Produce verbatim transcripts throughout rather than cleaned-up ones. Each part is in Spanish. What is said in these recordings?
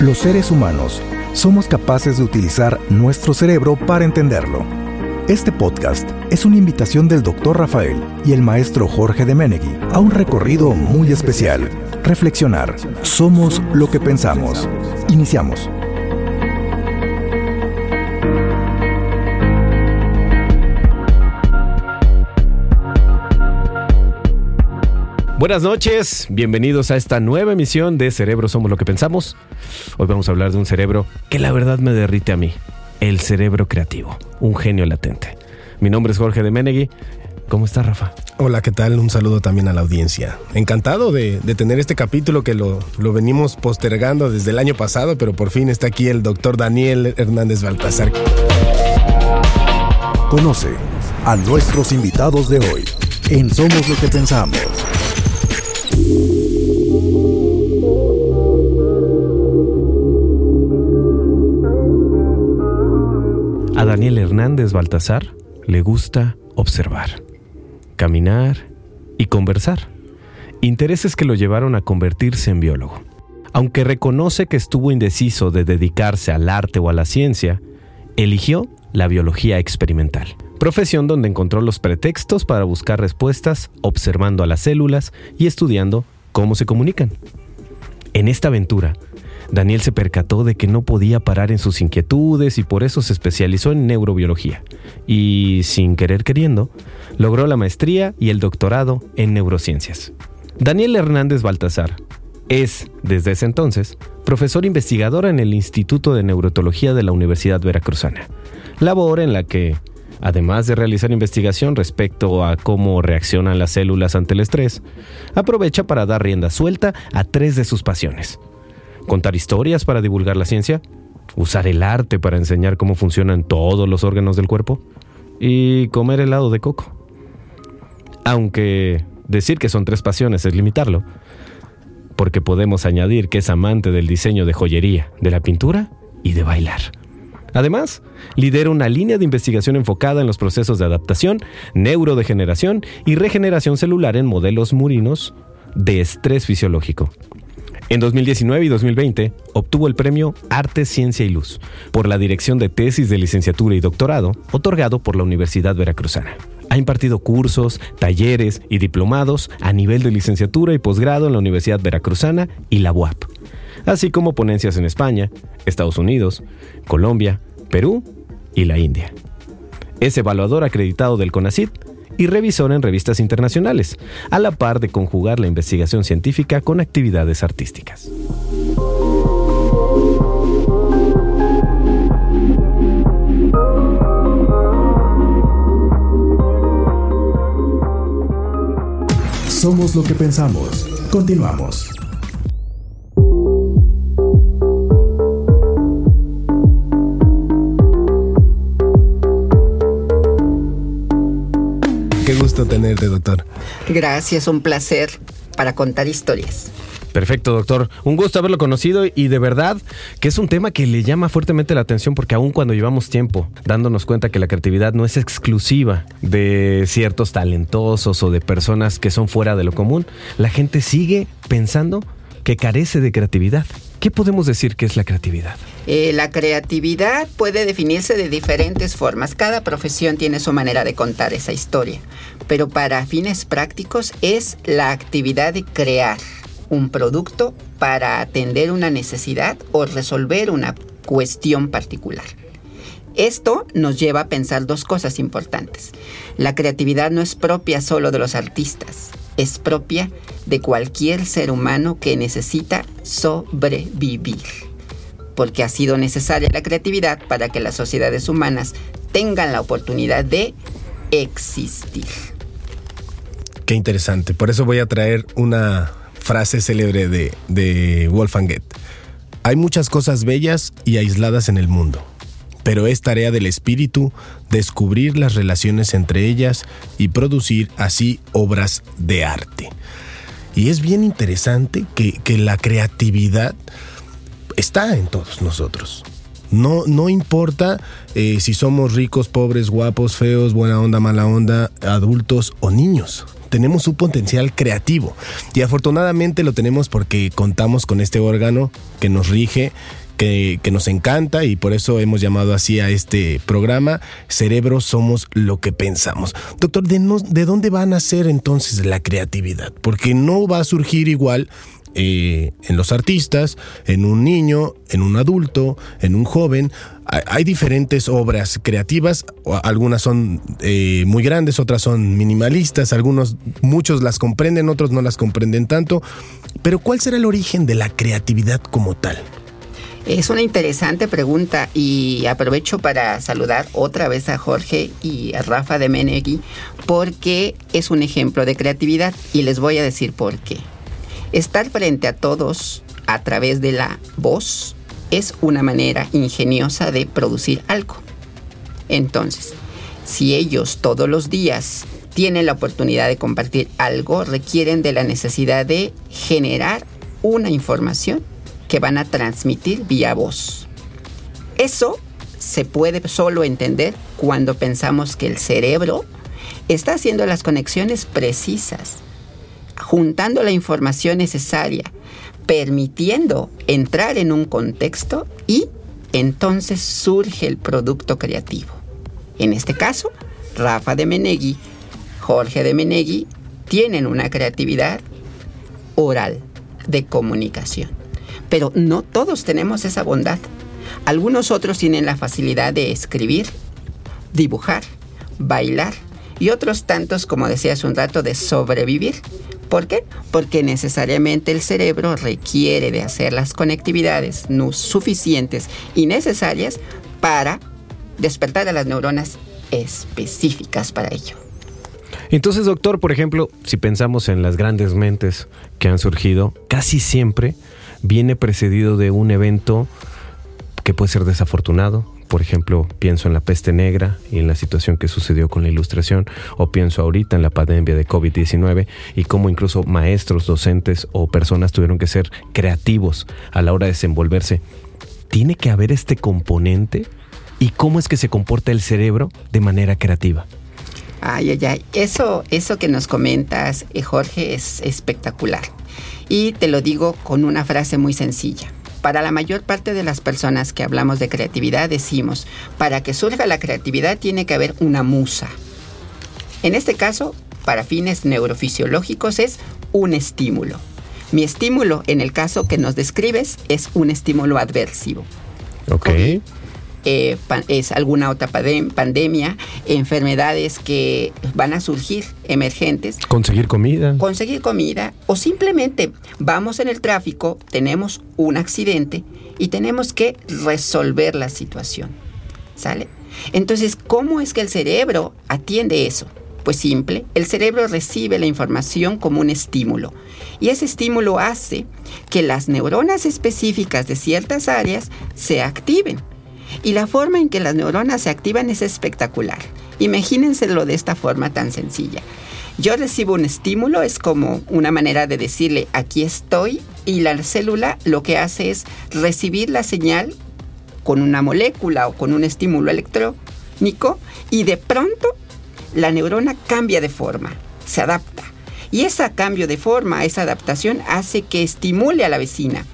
Los seres humanos somos capaces de utilizar nuestro cerebro para entenderlo. Este podcast es una invitación del doctor Rafael y el maestro Jorge de Menegui a un recorrido muy especial. Reflexionar. Somos lo que pensamos. Iniciamos. Buenas noches, bienvenidos a esta nueva emisión de Cerebro Somos lo que pensamos. Hoy vamos a hablar de un cerebro que la verdad me derrite a mí, el cerebro creativo, un genio latente. Mi nombre es Jorge de Menegui. ¿Cómo estás, Rafa? Hola, ¿qué tal? Un saludo también a la audiencia. Encantado de, de tener este capítulo que lo, lo venimos postergando desde el año pasado, pero por fin está aquí el doctor Daniel Hernández Baltazar. Conoce a nuestros invitados de hoy en Somos lo que pensamos. A Daniel Hernández Baltazar le gusta observar, caminar y conversar. Intereses que lo llevaron a convertirse en biólogo. Aunque reconoce que estuvo indeciso de dedicarse al arte o a la ciencia, eligió la biología experimental. Profesión donde encontró los pretextos para buscar respuestas observando a las células y estudiando cómo se comunican. En esta aventura, Daniel se percató de que no podía parar en sus inquietudes y por eso se especializó en neurobiología. Y, sin querer queriendo, logró la maestría y el doctorado en neurociencias. Daniel Hernández Baltazar es, desde ese entonces, profesor investigador en el Instituto de Neurología de la Universidad Veracruzana. Labor en la que, además de realizar investigación respecto a cómo reaccionan las células ante el estrés, aprovecha para dar rienda suelta a tres de sus pasiones: contar historias para divulgar la ciencia, usar el arte para enseñar cómo funcionan todos los órganos del cuerpo y comer helado de coco. Aunque decir que son tres pasiones es limitarlo, porque podemos añadir que es amante del diseño de joyería, de la pintura y de bailar. Además, lidera una línea de investigación enfocada en los procesos de adaptación, neurodegeneración y regeneración celular en modelos murinos de estrés fisiológico. En dos mil diecinueve y dos mil veinte obtuvo el premio Arte, Ciencia y Luz por la dirección de tesis de licenciatura y doctorado otorgado por la Universidad Veracruzana. Ha impartido cursos, talleres y diplomados a nivel de licenciatura y posgrado en la Universidad Veracruzana y la B U A P, así como ponencias en España, Estados Unidos, Colombia, Perú y la India. Es evaluador acreditado del Conacyt y revisora en revistas internacionales, a la par de conjugar la investigación científica con actividades artísticas. Somos lo que pensamos. Continuamos. Qué gusto tenerte, doctor. Gracias, un placer para contar historias. Perfecto, doctor. Un gusto haberlo conocido y de verdad que es un tema que le llama fuertemente la atención porque aun cuando llevamos tiempo dándonos cuenta que la creatividad no es exclusiva de ciertos talentosos o de personas que son fuera de lo común, la gente sigue pensando que carece de creatividad. ¿Qué podemos decir que es la creatividad? Eh, la creatividad puede definirse de diferentes formas. Cada profesión tiene su manera de contar esa historia. Pero para fines prácticos es la actividad de crear un producto para atender una necesidad o resolver una cuestión particular. Esto nos lleva a pensar dos cosas importantes. La creatividad no es propia solo de los artistas. Es propia de cualquier ser humano que necesita sobrevivir, porque ha sido necesaria la creatividad para que las sociedades humanas tengan la oportunidad de existir. Qué interesante. Por eso voy a traer una frase célebre de, de Wolfgang Goethe. Hay muchas cosas bellas y aisladas en el mundo, pero es tarea del espíritu descubrir las relaciones entre ellas y producir así obras de arte. Y es bien interesante que, que la creatividad está en todos nosotros. No, no importa eh, si somos ricos, pobres, guapos, feos, buena onda, mala onda, adultos o niños. Tenemos un potencial creativo y afortunadamente lo tenemos porque contamos con este órgano que nos rige, que, que nos encanta, y por eso hemos llamado así a este programa: Cerebro Somos lo que pensamos. Doctor, ¿de, no, de dónde va a nacer entonces la creatividad? Porque no va a surgir igual eh, en los artistas, en un niño, en un adulto, en un joven. Hay diferentes obras creativas, algunas son eh, muy grandes, otras son minimalistas, algunos, muchos las comprenden, otros no las comprenden tanto. Pero ¿cuál será el origen de la creatividad como tal? Es una interesante pregunta, y aprovecho para saludar otra vez a Jorge y a Rafa de Menegui, porque es un ejemplo de creatividad, y les voy a decir por qué. Estar frente a todos a través de la voz es una manera ingeniosa de producir algo. Entonces, si ellos todos los días tienen la oportunidad de compartir algo, requieren de la necesidad de generar una información que van a transmitir vía voz. Eso se puede solo entender cuando pensamos que el cerebro está haciendo las conexiones precisas, juntando la información necesaria, permitiendo entrar en un contexto, y entonces surge el producto creativo. En este caso, Rafa de Menegui, Jorge de Menegui tienen una creatividad oral de comunicación, pero no todos tenemos esa bondad. Algunos otros tienen la facilidad de escribir, dibujar, bailar y otros tantos, como decía hace un rato, de sobrevivir. ¿Por qué? Porque necesariamente el cerebro requiere de hacer las conectividades suficientes y necesarias para despertar a las neuronas específicas para ello. Entonces, doctor, por ejemplo, si pensamos en las grandes mentes que han surgido, casi siempre viene precedido de un evento que puede ser desafortunado. Por ejemplo, pienso en la peste negra y en la situación que sucedió con la ilustración, o pienso ahorita en la pandemia de covid diecinueve y cómo incluso maestros, docentes o personas tuvieron que ser creativos a la hora de desenvolverse. ¿Tiene que haber este componente? ¿Y cómo es que se comporta el cerebro de manera creativa? Ay, ay, ay. Eso, eso que nos comentas, Jorge, es espectacular. Y te lo digo con una frase muy sencilla. Para la mayor parte de las personas que hablamos de creatividad decimos, para que surja la creatividad tiene que haber una musa. En este caso, para fines neurofisiológicos, es un estímulo. Mi estímulo, en el caso que nos describes, es un estímulo adversivo. Ok. Eh, es alguna otra pandemia, enfermedades que van a surgir emergentes. Conseguir comida. Conseguir comida. O simplemente vamos en el tráfico, tenemos un accidente y tenemos que resolver la situación. ¿Sale? Entonces, ¿cómo es que el cerebro atiende eso? Pues simple, el cerebro recibe la información como un estímulo, y ese estímulo hace que las neuronas específicas de ciertas áreas se activen. Y la forma en que las neuronas se activan es espectacular. Imagínenselo de esta forma tan sencilla. Yo recibo un estímulo, es como una manera de decirle, aquí estoy, y la célula lo que hace es recibir la señal con una molécula o con un estímulo electrónico, y de pronto la neurona cambia de forma, se adapta. Y ese cambio de forma, esa adaptación hace que estimule a la vecina.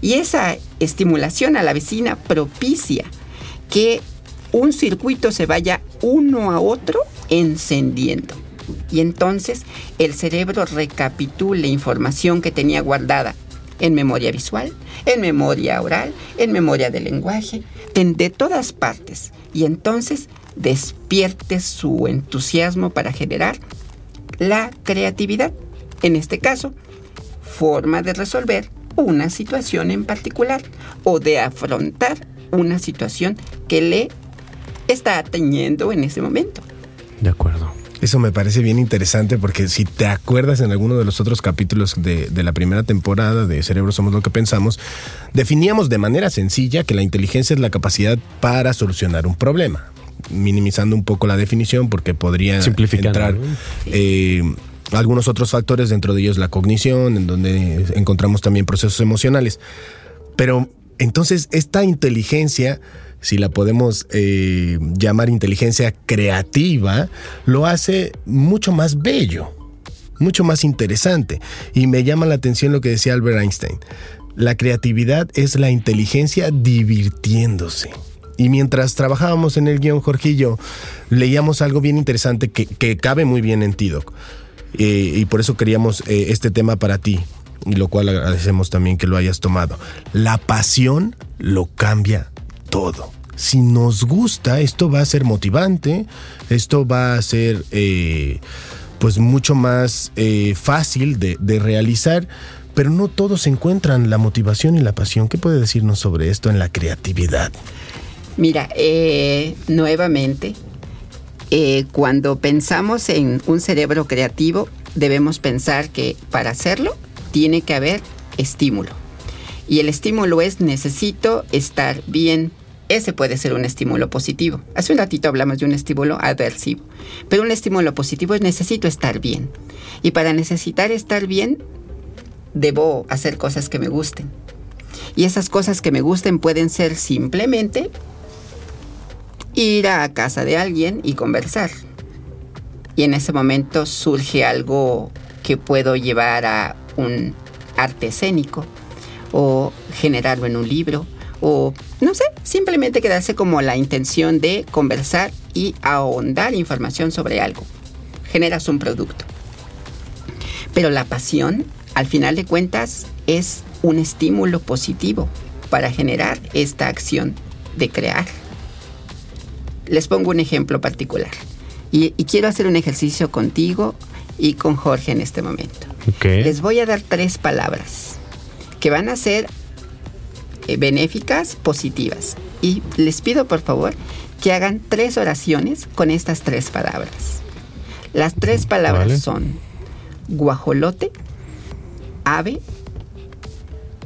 Y esa estimulación a la vecina propicia que un circuito se vaya uno a otro encendiendo. Y entonces el cerebro recapitula información que tenía guardada en memoria visual, en memoria oral, en memoria de lenguaje, de todas partes. Y entonces despierte su entusiasmo para generar la creatividad. En este caso, forma de resolver una situación en particular o de afrontar una situación que le está atañendo en ese momento. De acuerdo. Eso me parece bien interesante, porque si te acuerdas, en alguno de los otros capítulos de, de la primera temporada de Cerebro Somos lo que pensamos, definíamos de manera sencilla que la inteligencia es la capacidad para solucionar un problema, minimizando un poco la definición porque podría entrar... Eh, algunos otros factores, dentro de ellos la cognición, en donde encontramos también procesos emocionales. Pero entonces esta inteligencia si la podemos eh, llamar inteligencia creativa, lo hace mucho más bello, mucho más interesante. Y me llama la atención lo que decía Albert Einstein. La creatividad es la inteligencia divirtiéndose. Y mientras trabajábamos en el guión, Jorge y yo, leíamos algo bien interesante que, que cabe muy bien en T I D O C. Eh, y por eso queríamos eh, este tema para ti, y lo cual agradecemos también que lo hayas tomado. La pasión lo cambia todo. Si nos gusta, esto va a ser motivante, esto va a ser eh, pues mucho más eh, fácil de, de realizar, pero no todos encuentran la motivación y la pasión. ¿Qué puede decirnos sobre esto en la creatividad? Mira, eh, nuevamente, eh, cuando pensamos en un cerebro creativo, debemos pensar que para hacerlo tiene que haber estímulo. Y el estímulo es: necesito estar bien. Ese puede ser un estímulo positivo. Hace un ratito hablamos de un estímulo adversivo, pero un estímulo positivo es: necesito estar bien. Y para necesitar estar bien, debo hacer cosas que me gusten. Y esas cosas que me gusten pueden ser simplemente ir a casa de alguien y conversar. Y en ese momento surge algo que puedo llevar a un arte escénico, o generarlo en un libro, o no sé, simplemente quedarse como la intención de conversar y ahondar información sobre algo. Generas un producto. Pero la pasión, al final de cuentas, es un estímulo positivo para generar esta acción de crear. Les pongo un ejemplo particular. Y, y quiero hacer un ejercicio contigo y con Jorge en este momento. Okay. Les voy a dar tres palabras que van a ser eh, benéficas, positivas. Y les pido, por favor, que hagan tres oraciones con estas tres palabras. Las tres palabras vale. son guajolote, ave,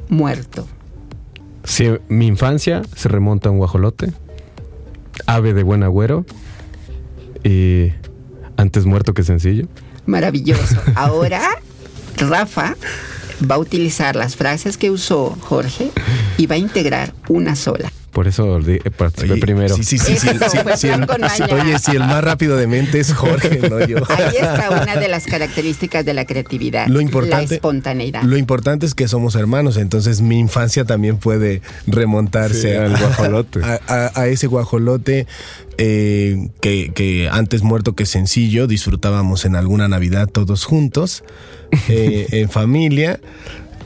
muerto. Si mi infancia se remonta a un guajolote, ave de buen agüero y antes muerto que sencillo. Maravilloso. Ahora Rafa va a utilizar las frases que usó Jorge y va a integrar una sola. Por eso participé oye, primero. Sí, sí, sí. Eso, sí, sí, pues sí el, oye, si el más rápido de mente es Jorge, no yo. Ahí está una de las características de la creatividad, lo importante, la espontaneidad. Lo importante es que somos hermanos, entonces mi infancia también puede remontarse sí, al guajolote. A, a, a ese guajolote eh, que, que antes muerto que sencillo disfrutábamos en alguna Navidad todos juntos, eh, en familia.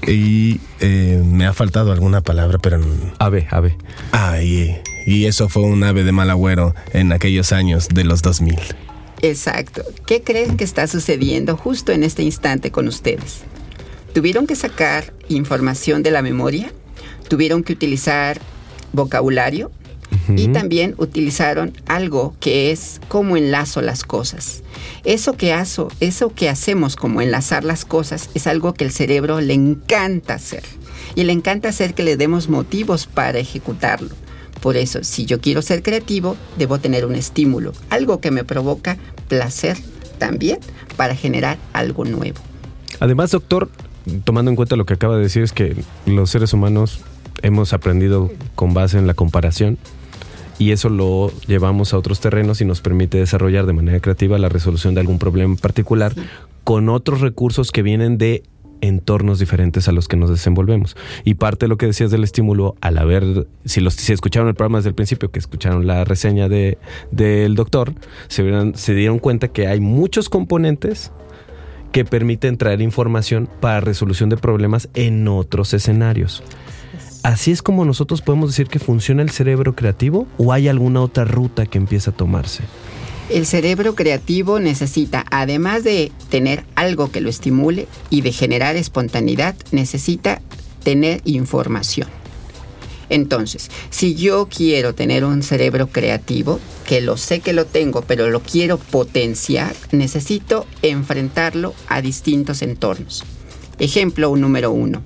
Y eh, me ha faltado alguna palabra, pero... Ave, ave. Ah, y, y eso fue un ave de mal agüero en aquellos años de los dos mil. Exacto. ¿Qué creen que está sucediendo justo en este instante con ustedes? Tuvieron que sacar información de la memoria, tuvieron que utilizar vocabulario, uh-huh. y también utilizaron algo que es cómo enlazo las cosas. Eso que, hago, eso que hacemos como enlazar las cosas es algo que el cerebro le encanta hacer. Y le encanta hacer que le demos motivos para ejecutarlo. Por eso, si yo quiero ser creativo, debo tener un estímulo, algo que me provoca placer también para generar algo nuevo. Además, doctor, tomando en cuenta lo que acaba de decir, es que los seres humanos hemos aprendido con base en la comparación. Y eso lo llevamos a otros terrenos y nos permite desarrollar de manera creativa la resolución de algún problema en particular sí. con otros recursos que vienen de entornos diferentes a los que nos desenvolvemos. Y parte de lo que decías del estímulo, al haber, si los si escucharon el programa desde el principio, que escucharon la reseña de del doctor, se, vieron, se dieron cuenta que hay muchos componentes que permiten traer información para resolución de problemas en otros escenarios. ¿Así es como nosotros podemos decir que funciona el cerebro creativo, o hay alguna otra ruta que empieza a tomarse? El cerebro creativo necesita, además de tener algo que lo estimule y de generar espontaneidad, necesita tener información. Entonces, si yo quiero tener un cerebro creativo, que lo sé que lo tengo, pero lo quiero potenciar, necesito enfrentarlo a distintos entornos. Ejemplo número uno.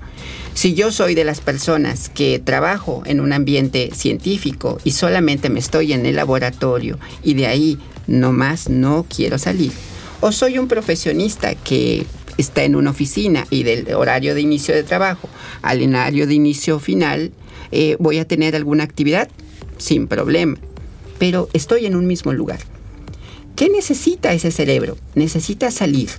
Si yo soy de las personas que trabajo en un ambiente científico y solamente me estoy en el laboratorio y de ahí nomás no quiero salir, o soy un profesionista que está en una oficina y del horario de inicio de trabajo al horario de inicio final eh, voy a tener alguna actividad, sin problema, pero estoy en un mismo lugar. ¿Qué necesita ese cerebro? Necesita salir,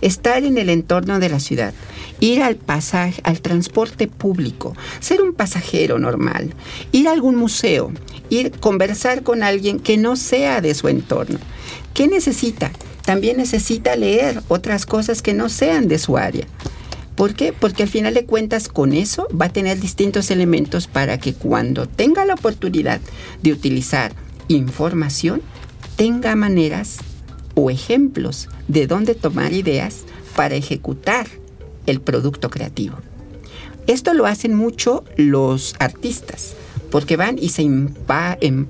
estar en el entorno de la ciudad, ir al pasaje, al transporte público, ser un pasajero normal, ir a algún museo, ir conversar con alguien que no sea de su entorno. ¿Qué necesita? También necesita leer otras cosas que no sean de su área. ¿Por qué? Porque al final de cuentas con eso va a tener distintos elementos para que cuando tenga la oportunidad de utilizar información, tenga maneras o ejemplos de dónde tomar ideas para ejecutar el producto creativo. Esto lo hacen mucho los artistas, porque van y se impa, em,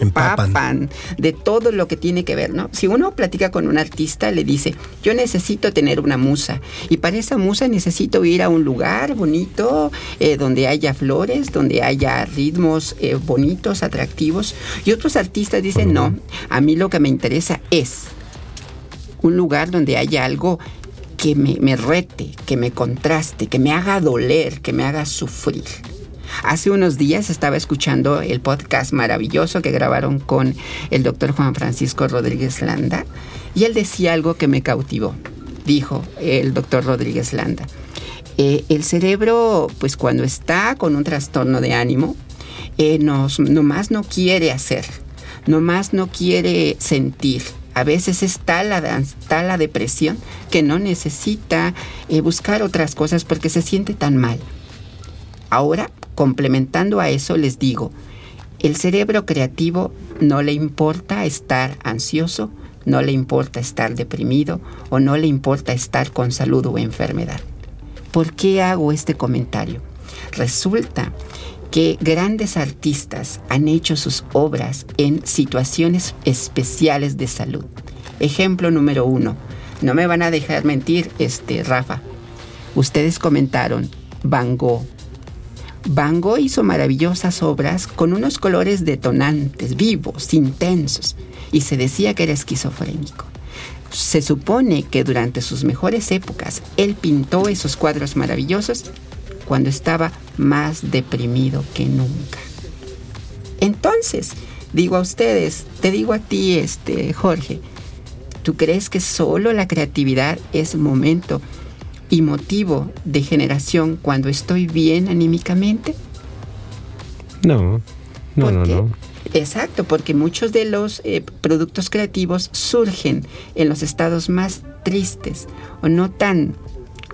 empapan. empapan de todo lo que tiene que ver, ¿no? Si uno platica con un artista, le dice, yo necesito tener una musa, y para esa musa necesito ir a un lugar bonito, eh, donde haya flores, donde haya ritmos eh, bonitos, atractivos. Y otros artistas dicen, no, a mí lo que me interesa es un lugar donde haya algo que me, me rete, que me contraste, que me haga doler, que me haga sufrir. Hace unos días estaba escuchando el podcast maravilloso que grabaron con el doctor Juan Francisco Rodríguez Landa, y él decía algo que me cautivó. Dijo el doctor Rodríguez Landa, eh, el cerebro, pues cuando está con un trastorno de ánimo, eh, nos, nomás no quiere hacer, nomás no quiere sentir. A veces está la, está la depresión que no necesita eh, buscar otras cosas porque se siente tan mal. Ahora, complementando a eso, les digo, el cerebro creativo no le importa estar ansioso, no le importa estar deprimido o no le importa estar con salud o enfermedad. ¿Por qué hago este comentario? Resulta que grandes artistas han hecho sus obras en situaciones especiales de salud. Ejemplo número uno, no me van a dejar mentir, este, Rafa. Ustedes comentaron Van Gogh. Van Gogh hizo maravillosas obras con unos colores detonantes, vivos, intensos, y se decía que era esquizofrénico. Se supone que durante sus mejores épocas, él pintó esos cuadros maravillosos cuando estaba más deprimido que nunca. Entonces, digo a ustedes, te digo a ti, este, Jorge, ¿tú crees que solo la creatividad es momento y motivo de generación cuando estoy bien anímicamente? No, no, ¿Por no, qué? no. Exacto, porque muchos de los eh, productos creativos surgen en los estados más tristes o no tan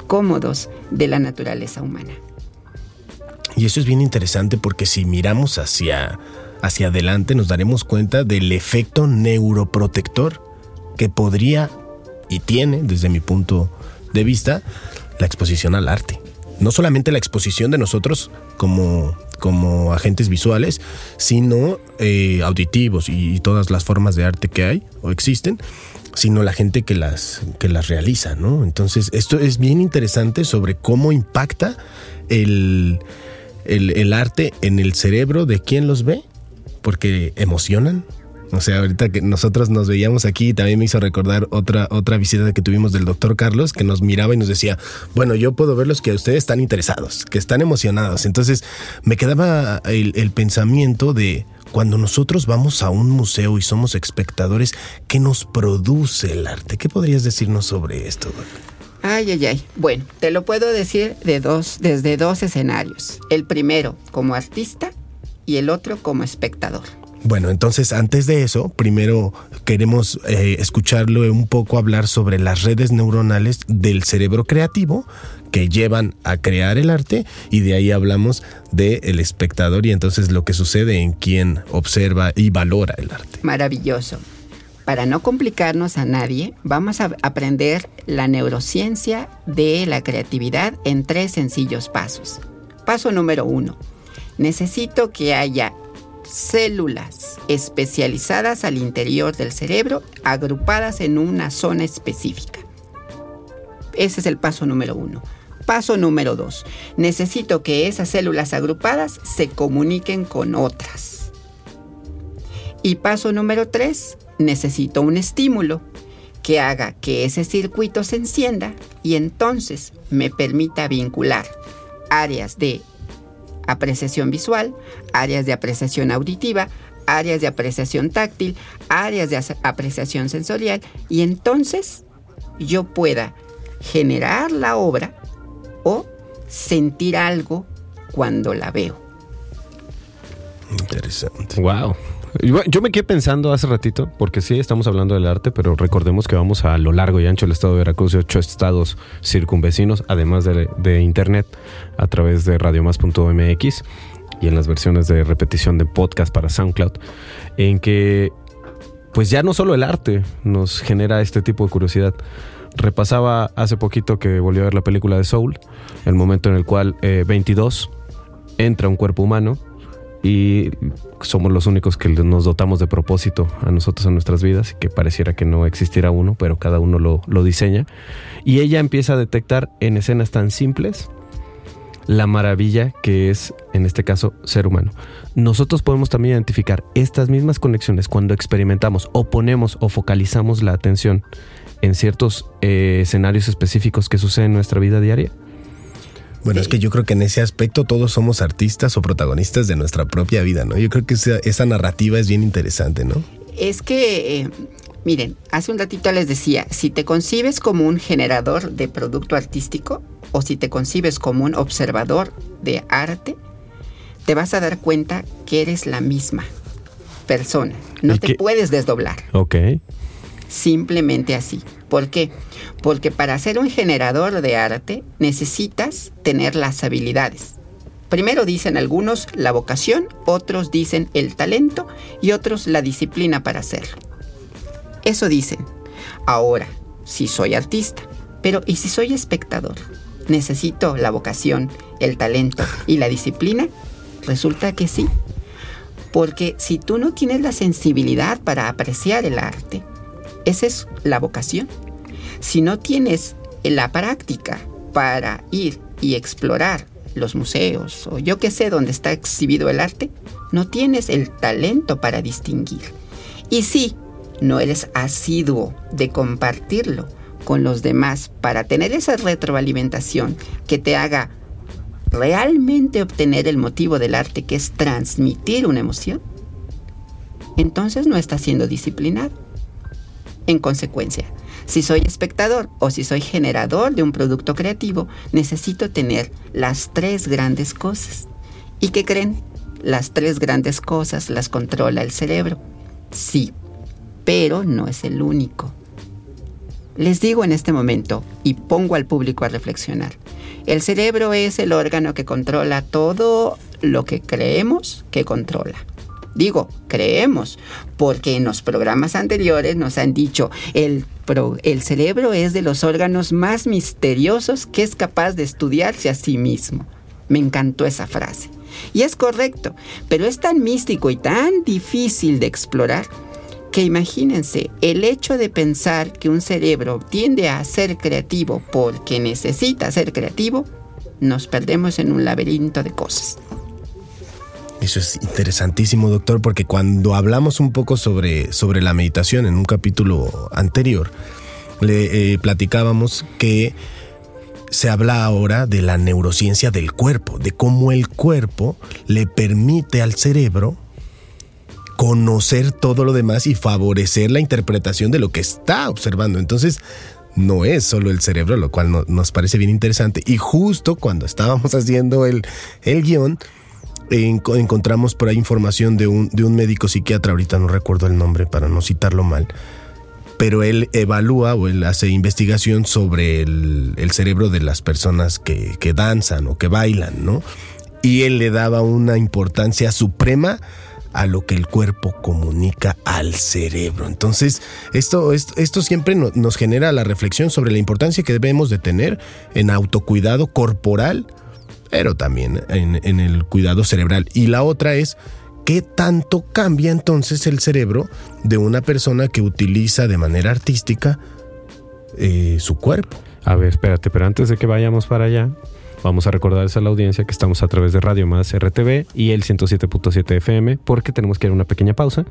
cómodos de la naturaleza humana. Y eso es bien interesante porque si miramos hacia, hacia adelante nos daremos cuenta del efecto neuroprotector que podría y tiene, desde mi punto de vista, la exposición al arte. No solamente la exposición de nosotros como, como agentes visuales, sino eh, auditivos y, y todas las formas de arte que hay o existen, sino la gente que las, que las realiza, ¿no? Entonces, esto es bien interesante sobre cómo impacta el, el, el arte en el cerebro de quien los ve, porque emocionan. O sea, ahorita que nosotros nos veíamos aquí, también me hizo recordar otra, otra visita que tuvimos del doctor Carlos, que nos miraba y nos decía, bueno, yo puedo ver los que ustedes están interesados, que están emocionados. Entonces me quedaba el, el pensamiento de cuando nosotros vamos a un museo y somos espectadores, ¿qué nos produce el arte? ¿Qué podrías decirnos sobre esto, Doc? Ay, ay, ay. Bueno, te lo puedo decir de dos, desde dos escenarios. El primero como artista y el otro como espectador. Bueno, entonces antes de eso, primero queremos eh, escucharlo un poco hablar sobre las redes neuronales del cerebro creativo que llevan a crear el arte, y de ahí hablamos del espectador y entonces lo que sucede en quien observa y valora el arte. Maravilloso. Para no complicarnos a nadie, vamos a aprender la neurociencia de la creatividad en tres sencillos pasos. Paso número uno. Necesito que haya células especializadas al interior del cerebro, agrupadas en una zona específica. Ese es el paso número uno. Paso número dos. Necesito que esas células agrupadas se comuniquen con otras. Y paso número tres. Necesito un estímulo que haga que ese circuito se encienda y entonces me permita vincular áreas de apreciación visual, áreas de apreciación auditiva, áreas de apreciación táctil, áreas de apreciación sensorial, y entonces yo pueda generar la obra o sentir algo cuando la veo. Interesante. Wow. Yo me quedé pensando hace ratito, porque sí estamos hablando del arte, pero recordemos que vamos a lo largo y ancho del estado de Veracruz y ocho estados circunvecinos, además de, de internet, a través de radio más punto m x y en las versiones de repetición de podcast para SoundCloud, en que pues ya no solo el arte nos genera este tipo de curiosidad. Repasaba hace poquito que volví a ver la película de Soul, el momento en el cual eh, veintidós entra un cuerpo humano, y somos los únicos que nos dotamos de propósito a nosotros en nuestras vidas, y que pareciera que no existiera uno, pero cada uno lo, lo diseña. Y ella empieza a detectar en escenas tan simples la maravilla que es, en este caso, ser humano. Nosotros podemos también identificar estas mismas conexiones cuando experimentamos o ponemos o focalizamos la atención en ciertos eh, escenarios específicos que suceden en nuestra vida diaria. Bueno, es que yo creo que en ese aspecto todos somos artistas o protagonistas de nuestra propia vida, ¿no? Yo creo que esa, esa narrativa es bien interesante, ¿no? Es que, eh, miren, hace un ratito les decía, si te concibes como un generador de producto artístico o si te concibes como un observador de arte, te vas a dar cuenta que eres la misma persona. No te puedes desdoblar. Ok. Simplemente así. ¿Por qué? Porque para ser un generador de arte necesitas tener las habilidades. Primero dicen algunos la vocación, otros dicen el talento y otros la disciplina para hacerlo. Eso dicen. Ahora, si soy artista, pero ¿y si soy espectador? ¿Necesito la vocación, el talento y la disciplina? Resulta que sí. Porque si tú no tienes la sensibilidad para apreciar el arte, esa es la vocación. Si no tienes la práctica para ir y explorar los museos o yo qué sé dónde está exhibido el arte, no tienes el talento para distinguir. Y si no eres asiduo de compartirlo con los demás para tener esa retroalimentación que te haga realmente obtener el motivo del arte, que es transmitir una emoción, entonces no estás siendo disciplinado. En consecuencia, si soy espectador o si soy generador de un producto creativo, necesito tener las tres grandes cosas. ¿Y qué creen? Las tres grandes cosas las controla el cerebro. Sí, pero no es el único. Les digo en este momento, y pongo al público a reflexionar, el cerebro es el órgano que controla todo lo que creemos que controla. Digo, creemos, porque en los programas anteriores nos han dicho el, pro, el cerebro es de los órganos más misteriosos que es capaz de estudiarse a sí mismo. Me encantó esa frase. Y es correcto, pero es tan místico y tan difícil de explorar que imagínense el hecho de pensar que un cerebro tiende a ser creativo porque necesita ser creativo, nos perdemos en un laberinto de cosas. Eso es interesantísimo, doctor, porque cuando hablamos un poco sobre, sobre la meditación en un capítulo anterior, le eh, platicábamos que se habla ahora de la neurociencia del cuerpo, de cómo el cuerpo le permite al cerebro conocer todo lo demás y favorecer la interpretación de lo que está observando. Entonces, no es solo el cerebro, lo cual no, nos parece bien interesante. Y justo cuando estábamos haciendo el, el guión, encontramos por ahí información de un, de un médico psiquiatra, ahorita no recuerdo el nombre para no citarlo mal, pero él evalúa o él hace investigación sobre el, el cerebro de las personas que, que danzan o que bailan, ¿no? Y él le daba una importancia suprema a lo que el cuerpo comunica al cerebro. Entonces, esto, esto, esto siempre no, nos genera la reflexión sobre la importancia que debemos de tener en autocuidado corporal, pero también en, en el cuidado cerebral. Y la otra es, ¿qué tanto cambia entonces el cerebro de una persona que utiliza de manera artística eh, su cuerpo? A ver, espérate, pero antes de que vayamos para allá, vamos a recordarles a la audiencia que estamos a través de Radio Más R T V y el ciento siete punto siete F M, porque tenemos que ir a una pequeña pausa,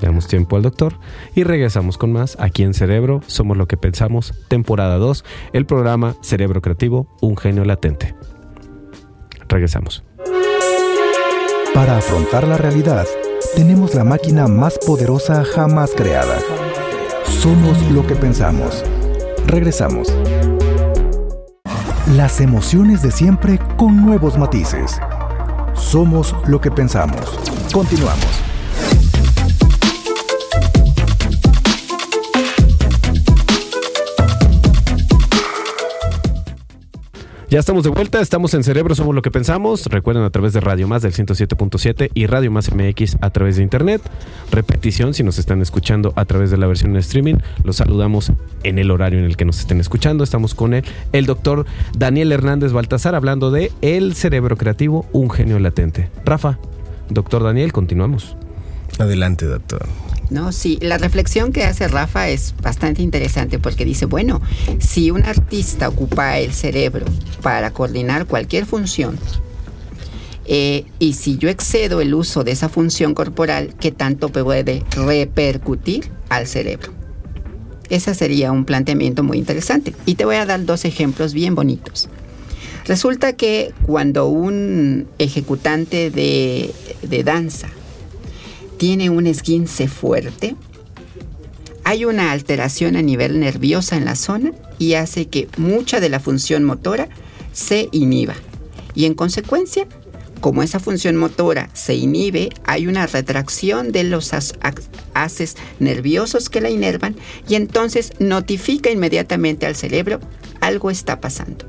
le damos tiempo al doctor y regresamos con más aquí en Cerebro Somos lo que pensamos, temporada dos, el programa Cerebro Creativo, un genio latente. Regresamos. Para afrontar la realidad, tenemos la máquina más poderosa jamás creada. Somos lo que pensamos. Regresamos. Las emociones de siempre con nuevos matices. Somos lo que pensamos. Continuamos. Ya estamos de vuelta, estamos en Cerebro Somos lo que pensamos. Recuerden, a través de Radio Más del ciento siete punto siete y Radio Más M X a través de internet. Repetición, si nos están escuchando a través de la versión en streaming, los saludamos en el horario en el que nos estén escuchando. Estamos con el, el doctor Daniel Hernández Baltazar, hablando de El Cerebro Creativo, un genio latente. Rafa, doctor Daniel, continuamos. Adelante, doctor. No, sí, la reflexión que hace Rafa es bastante interesante, porque dice, bueno, si un artista ocupa el cerebro para coordinar cualquier función, eh, y si yo excedo el uso de esa función corporal, ¿qué tanto puede repercutir al cerebro? Ese sería un planteamiento muy interesante. Y te voy a dar dos ejemplos bien bonitos. Resulta que cuando un ejecutante de, de danza tiene un esguince fuerte, hay una alteración a nivel nerviosa en la zona y hace que mucha de la función motora se inhiba. Y en consecuencia, como esa función motora se inhibe, hay una retracción de los haces nerviosos que la inervan, y entonces notifica inmediatamente al cerebro: algo está pasando.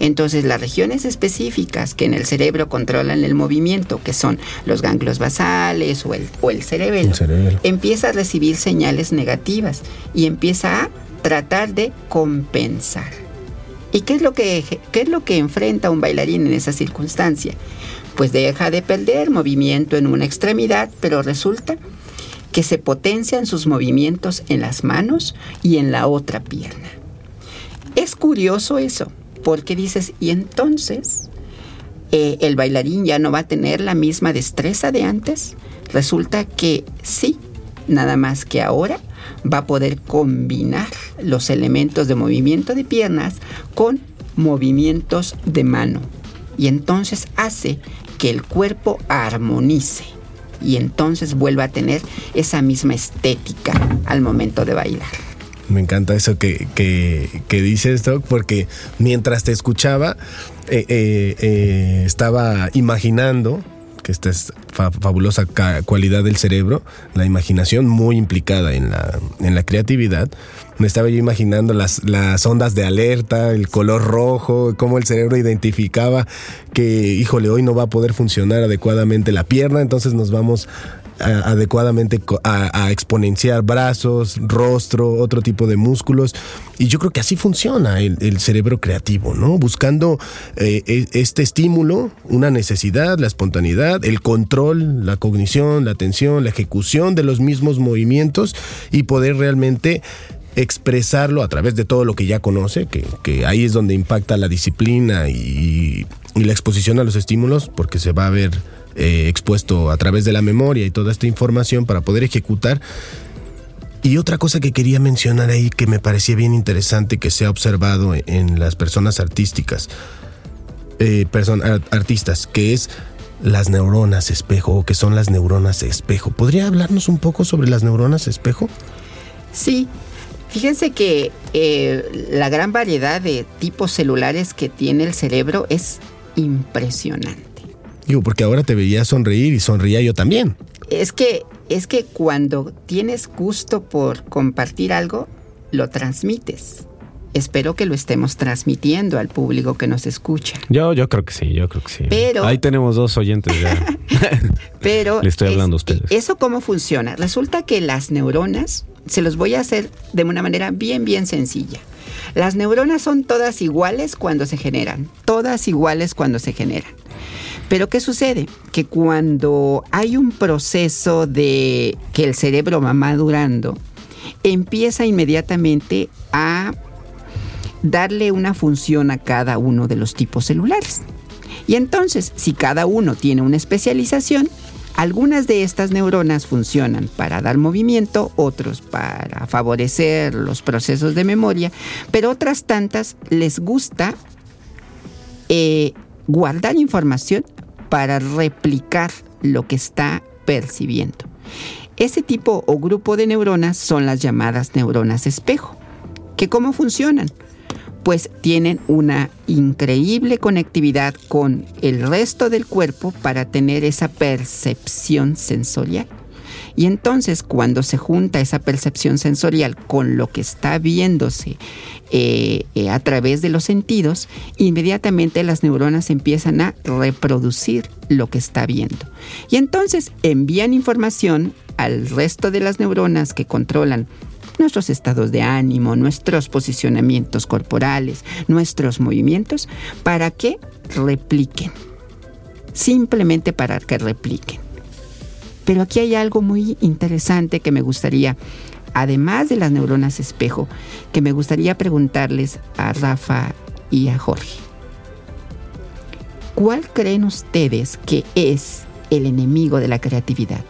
Entonces, las regiones específicas que en el cerebro controlan el movimiento, que son los ganglios basales o el, o el cerebelo, el cerebelo, empieza a recibir señales negativas y empieza a tratar de compensar. ¿Y qué es lo que, qué es lo que enfrenta un bailarín en esa circunstancia? Pues deja de perder movimiento en una extremidad, pero resulta que se potencian sus movimientos en las manos y en la otra pierna. Es curioso eso. Porque dices, y entonces eh, el bailarín ya no va a tener la misma destreza de antes. Resulta que sí, nada más que ahora va a poder combinar los elementos de movimiento de piernas con movimientos de mano. Y entonces hace que el cuerpo armonice. Y entonces vuelva a tener esa misma estética al momento de bailar. Me encanta eso que, que, que dices, Doc, porque mientras te escuchaba, eh, eh, eh, estaba imaginando que esta es fa- fabulosa ca- cualidad del cerebro, la imaginación muy implicada en la, en la creatividad. Me estaba yo imaginando las, las ondas de alerta, el color rojo, cómo el cerebro identificaba que, híjole, hoy no va a poder funcionar adecuadamente la pierna, entonces nos vamos A, adecuadamente a, a exponenciar brazos, rostro, otro tipo de músculos. Y yo creo que así funciona el, el cerebro creativo, ¿no? Buscando eh, este estímulo, una necesidad, la espontaneidad, el control, la cognición, la atención, la ejecución de los mismos movimientos, y poder realmente expresarlo a través de todo lo que ya conoce, que, que ahí es donde impacta la disciplina y, y la exposición a los estímulos, porque se va a ver Eh, expuesto a través de la memoria y toda esta información para poder ejecutar. Y otra cosa que quería mencionar ahí, que me parecía bien interesante, que se ha observado en, en las personas artísticas, eh, person, art, artistas, que es las neuronas espejo, o que son las neuronas espejo. ¿Podría hablarnos un poco sobre las neuronas espejo? Sí, fíjense que eh, la gran variedad de tipos celulares que tiene el cerebro es impresionante. Digo, porque ahora te veía sonreír y sonreía yo también. Es que, es que cuando tienes gusto por compartir algo, lo transmites. Espero que lo estemos transmitiendo al público que nos escucha. Yo, yo creo que sí, yo creo que sí. Pero, ahí tenemos dos oyentes ya. Pero le estoy hablando es, a ustedes. ¿Eso cómo funciona? Resulta que las neuronas, se los voy a hacer de una manera bien, bien sencilla. Las neuronas son todas iguales cuando se generan. Todas iguales cuando se generan. Pero ¿qué sucede? Que cuando hay un proceso de que el cerebro va madurando, empieza inmediatamente a darle una función a cada uno de los tipos celulares. Y entonces, si cada uno tiene una especialización, algunas de estas neuronas funcionan para dar movimiento, otros para favorecer los procesos de memoria, pero otras tantas les gusta eh, guardar información para replicar lo que está percibiendo. Ese tipo o grupo de neuronas son las llamadas neuronas espejo. ¿Que cómo funcionan? Pues tienen una increíble conectividad con el resto del cuerpo para tener esa percepción sensorial. Y entonces, cuando se junta esa percepción sensorial con lo que está viéndose eh, eh, a través de los sentidos, inmediatamente las neuronas empiezan a reproducir lo que está viendo. Y entonces envían información al resto de las neuronas que controlan nuestros estados de ánimo, nuestros posicionamientos corporales, nuestros movimientos, para que repliquen. Simplemente para que repliquen. Pero aquí hay algo muy interesante que me gustaría, además de las neuronas espejo, que me gustaría preguntarles a Rafa y a Jorge. ¿Cuál creen ustedes que es el enemigo de la creatividad?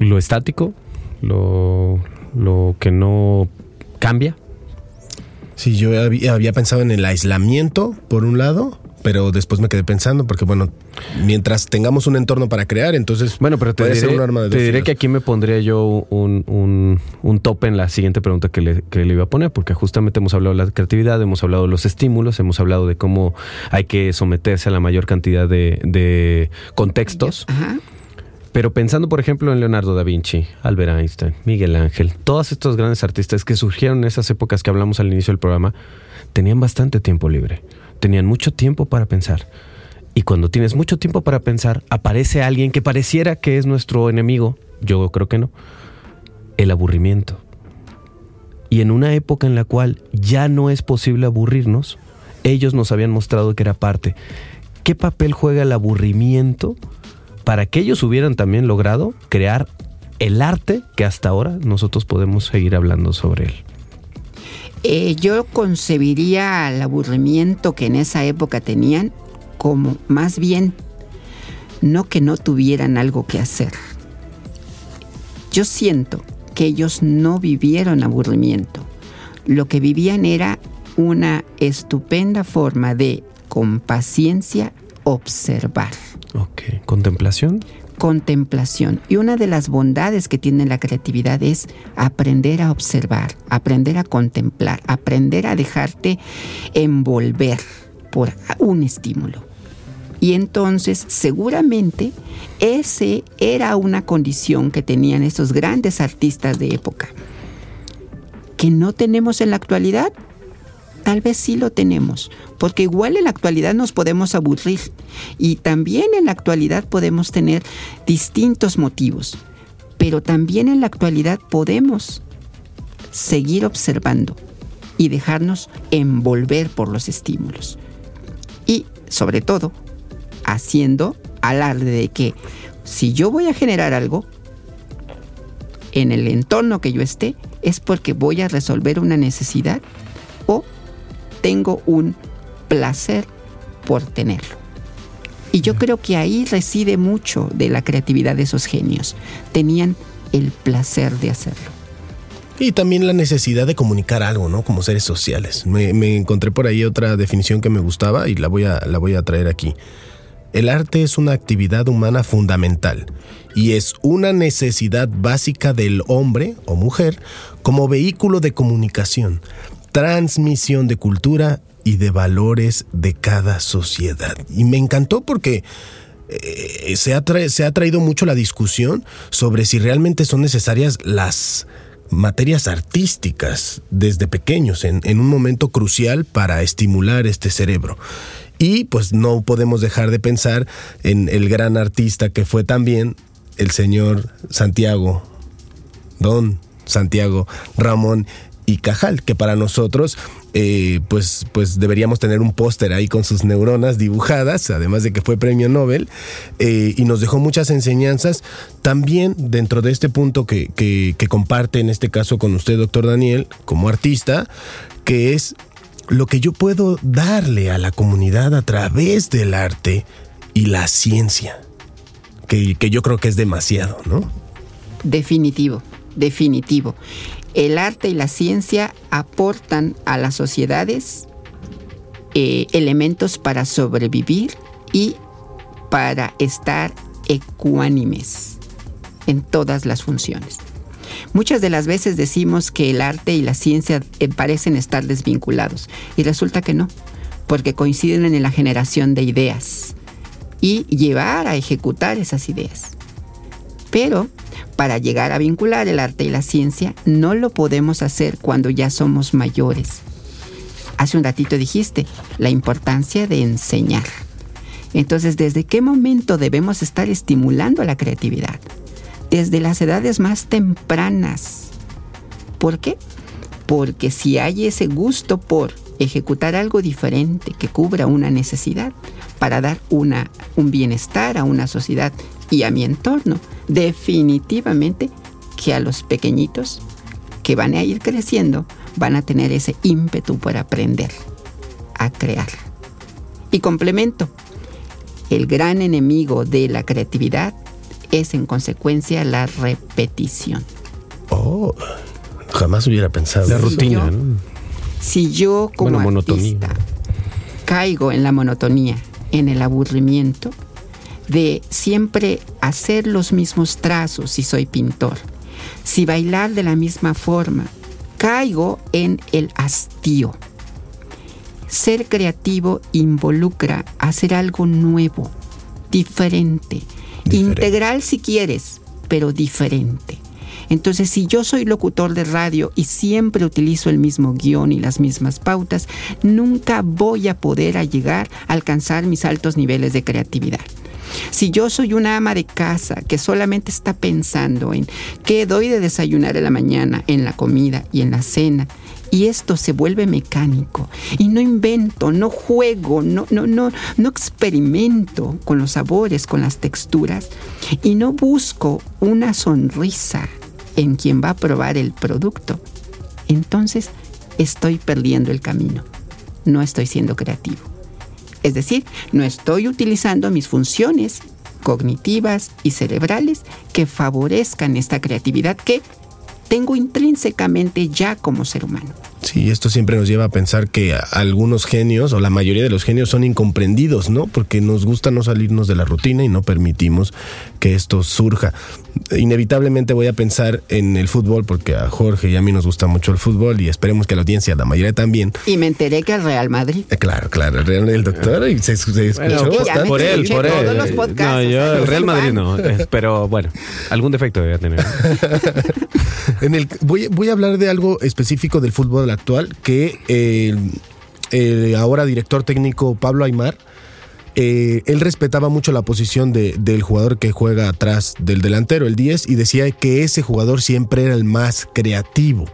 Lo estático, lo, lo que no cambia. Sí, yo había pensado en el aislamiento, por un lado, pero después me quedé pensando porque, bueno, mientras tengamos un entorno para crear, entonces bueno, pero te puede diré, ser un arma de dos Te diré filas. Que aquí me pondría yo un, un, un tope en la siguiente pregunta que le, que le iba a poner, porque justamente hemos hablado de la creatividad, hemos hablado de los estímulos, hemos hablado de cómo hay que someterse a la mayor cantidad de, de contextos. Ajá. Pero pensando, por ejemplo, en Leonardo da Vinci, Albert Einstein, Miguel Ángel, todos estos grandes artistas que surgieron en esas épocas que hablamos al inicio del programa, tenían bastante tiempo libre. Tenían mucho tiempo para pensar. Y cuando tienes mucho tiempo para pensar, aparece alguien que pareciera que es nuestro enemigo. Yo creo que no. El aburrimiento. Y en una época en la cual ya no es posible aburrirnos, ellos nos habían mostrado que era parte. ¿Qué papel juega el aburrimiento para que ellos hubieran también logrado crear el arte que hasta ahora nosotros podemos seguir hablando sobre él? Eh, yo concebiría al aburrimiento que en esa época tenían como más bien no que no tuvieran algo que hacer. Yo siento que ellos no vivieron aburrimiento. Lo que vivían era una estupenda forma de, con paciencia, observar. Ok, contemplación. Contemplación. Y una de las bondades que tiene la creatividad es aprender a observar, aprender a contemplar, aprender a dejarte envolver por un estímulo. Y entonces, seguramente, ese era una condición que tenían estos grandes artistas de época, que no tenemos en la actualidad. Tal vez sí lo tenemos, porque igual en la actualidad nos podemos aburrir y también en la actualidad podemos tener distintos motivos, pero también en la actualidad podemos seguir observando y dejarnos envolver por los estímulos. Y, sobre todo, haciendo alarde de que si yo voy a generar algo en el entorno que yo esté, es porque voy a resolver una necesidad o tengo un placer por tenerlo. Y yo creo que ahí reside mucho de la creatividad de esos genios. Tenían el placer de hacerlo. Y también la necesidad de comunicar algo, ¿no? Como seres sociales. Me, me encontré por ahí otra definición que me gustaba y la voy a, la voy a traer aquí. El arte es una actividad humana fundamental y es una necesidad básica del hombre o mujer como vehículo de comunicación, transmisión de cultura y de valores de cada sociedad. Y me encantó porque eh, se, ha tra- se ha traído mucho la discusión sobre si realmente son necesarias las materias artísticas desde pequeños, en, en un momento crucial para estimular este cerebro. Y pues no podemos dejar de pensar en el gran artista que fue también el señor Santiago, don Santiago Ramón y Cajal, que para nosotros eh, pues, pues deberíamos tener un póster ahí con sus neuronas dibujadas, además de que fue premio Nobel, eh, y nos dejó muchas enseñanzas también dentro de este punto que, que, que comparte en este caso con usted, doctor Daniel, como artista, que es lo que yo puedo darle a la comunidad a través del arte y la ciencia, que, que yo creo que es demasiado, ¿no? Definitivo, definitivo. El arte y la ciencia aportan a las sociedades eh, elementos para sobrevivir y para estar ecuánimes en todas las funciones. Muchas de las veces decimos que el arte y la ciencia parecen estar desvinculados, y resulta que no, porque coinciden en la generación de ideas y llevar a ejecutar esas ideas. Pero para llegar a vincular el arte y la ciencia no lo podemos hacer cuando ya somos mayores. Hace un ratito dijiste la importancia de enseñar. Entonces, ¿desde qué momento debemos estar estimulando la creatividad? Desde las edades más tempranas. ¿Por qué? Porque si hay ese gusto por ejecutar algo diferente que cubra una necesidad para dar una, un bienestar a una sociedad y a mi entorno, definitivamente que a los pequeñitos que van a ir creciendo van a tener ese ímpetu por aprender a crear. Y complemento, el gran enemigo de la creatividad es en consecuencia la repetición. Oh, jamás hubiera pensado. La rutina, ¿no? Si yo como bueno, artista caigo en la monotonía, en el aburrimiento de siempre hacer los mismos trazos si soy pintor, si bailar de la misma forma, caigo en el hastío. Ser creativo involucra hacer algo nuevo, diferente, diferente, integral si quieres, pero diferente. Entonces, si yo soy locutor de radio y siempre utilizo el mismo guión y las mismas pautas, nunca voy a poder llegar a alcanzar mis altos niveles de creatividad. Si yo soy una ama de casa que solamente está pensando en qué doy de desayunar en la mañana, en la comida y en la cena, y esto se vuelve mecánico y no invento, no juego, no, no, no, no experimento con los sabores, con las texturas y no busco una sonrisa en quien va a probar el producto, entonces estoy perdiendo el camino, no estoy siendo creativo. Es decir, no estoy utilizando mis funciones cognitivas y cerebrales que favorezcan esta creatividad que tengo intrínsecamente ya como ser humano. Sí, esto siempre nos lleva a pensar que algunos genios o la mayoría de los genios son incomprendidos, ¿no? Porque nos gusta no salirnos de la rutina y no permitimos que esto surja. Inevitablemente voy a pensar en el fútbol porque a Jorge y a mí nos gusta mucho el fútbol y esperemos que a la audiencia, la mayoría también. Y me enteré que el Real Madrid. Claro, claro, el Real Madrid, el doctor, y se, se escuchó bueno, bastante. Por él, por él. Todos los podcasts, no, yo el Real Madrid no, pero bueno, algún defecto debe tener. En el, voy, voy a hablar de algo específico del fútbol actual que eh, el ahora director técnico Pablo Aymar, eh, él respetaba mucho la posición de, del jugador que juega atrás del delantero, el diez, y decía que ese jugador siempre era el más creativo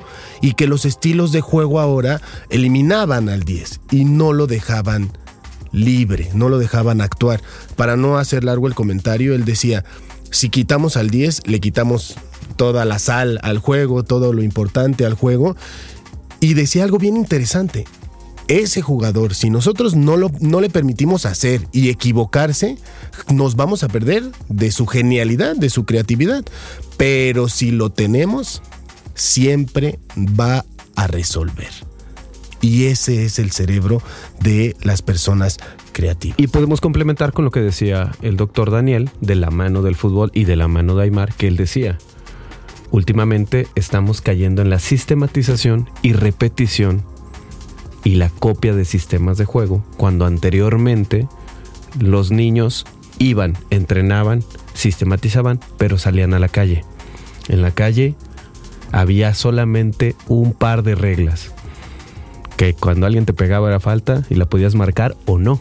y que los estilos de juego ahora eliminaban al diez y no lo dejaban libre, no lo dejaban actuar. Para no hacer largo el comentario, él decía, si quitamos al diez, le quitamos toda la sal al juego, todo lo importante al juego, y decía algo bien interesante. Ese jugador, si nosotros no, lo, no le permitimos hacer y equivocarse, nos vamos a perder de su genialidad, de su creatividad. Pero si lo tenemos, siempre va a resolver. Y ese es el cerebro de las personas creativas. Y podemos complementar con lo que decía el doctor Daniel, de la mano del fútbol y de la mano de Aymar, que él decía, últimamente estamos cayendo en la sistematización y repetición y la copia de sistemas de juego, cuando anteriormente los niños iban, entrenaban, sistematizaban, pero salían a la calle. En la calle había solamente un par de reglas, que cuando alguien te pegaba era falta y la podías marcar o no.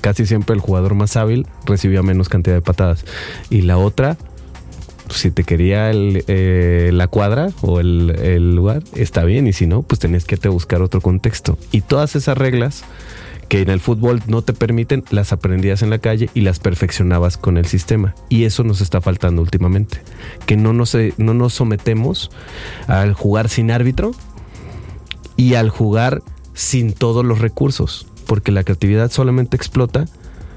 Casi siempre el jugador más hábil recibía menos cantidad de patadas. Y la otra, si te quería el, eh, la cuadra o el, el lugar, está bien, y si no, pues tenías que irte a buscar otro contexto. Y todas esas reglas que en el fútbol no te permiten, las aprendías en la calle y las perfeccionabas con el sistema. Y eso nos está faltando últimamente, que no nos, no nos sometemos al jugar sin árbitro y al jugar sin todos los recursos, porque la creatividad solamente explota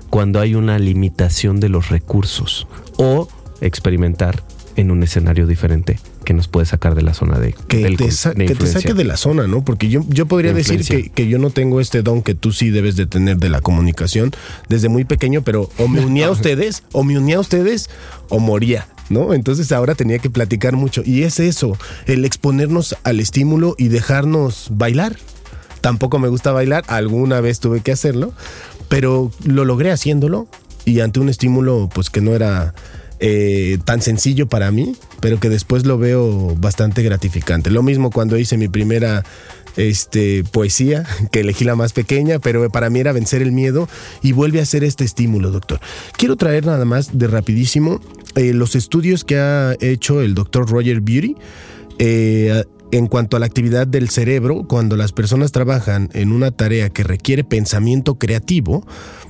cuando hay una limitación de los recursos o experimentar en un escenario diferente que nos puede sacar de la zona de que del, te, sa- de que te saque de la zona, ¿no? Porque yo, yo podría de decir que, que yo no tengo este don que tú sí debes de tener de la comunicación desde muy pequeño, pero o me unía a ustedes, o me unía a ustedes, o moría, ¿no? Entonces ahora tenía que platicar mucho. Y es eso, el exponernos al estímulo y dejarnos bailar. Tampoco me gusta bailar, alguna vez tuve que hacerlo, pero lo logré haciéndolo y ante un estímulo pues que no era eh, tan sencillo para mí, pero que después lo veo bastante gratificante. Lo mismo cuando hice mi primera este, poesía, que elegí la más pequeña, pero para mí era vencer el miedo y vuelve a ser este estímulo, doctor. Quiero traer nada más de rapidísimo eh, los estudios que ha hecho el doctor Roger Beatty, eh, en cuanto a la actividad del cerebro, cuando las personas trabajan en una tarea que requiere pensamiento creativo,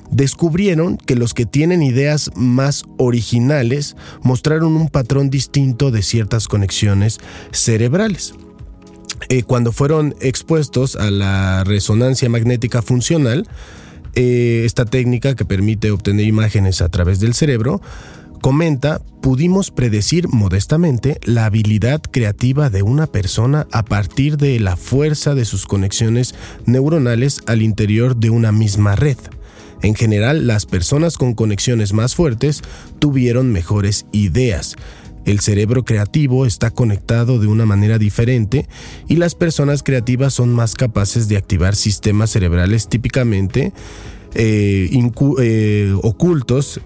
descubrieron que los que tienen ideas más originales mostraron un patrón distinto de ciertas conexiones cerebrales. Eh, cuando fueron expuestos a la resonancia magnética funcional, eh, esta técnica que permite obtener imágenes a través del cerebro, comenta, pudimos predecir modestamente la habilidad creativa de una persona a partir de la fuerza de sus conexiones neuronales al interior de una misma red. En general, las personas con conexiones más fuertes tuvieron mejores ideas. El cerebro creativo está conectado de una manera diferente y las personas creativas son más capaces de activar sistemas cerebrales típicamente eh, incu- eh, ocultos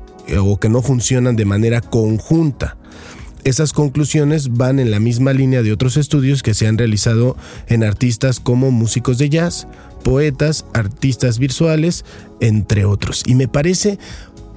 o que no funcionan de manera conjunta. Esas conclusiones van en la misma línea de otros estudios que se han realizado en artistas como músicos de jazz, poetas, artistas visuales, entre otros. Y me parece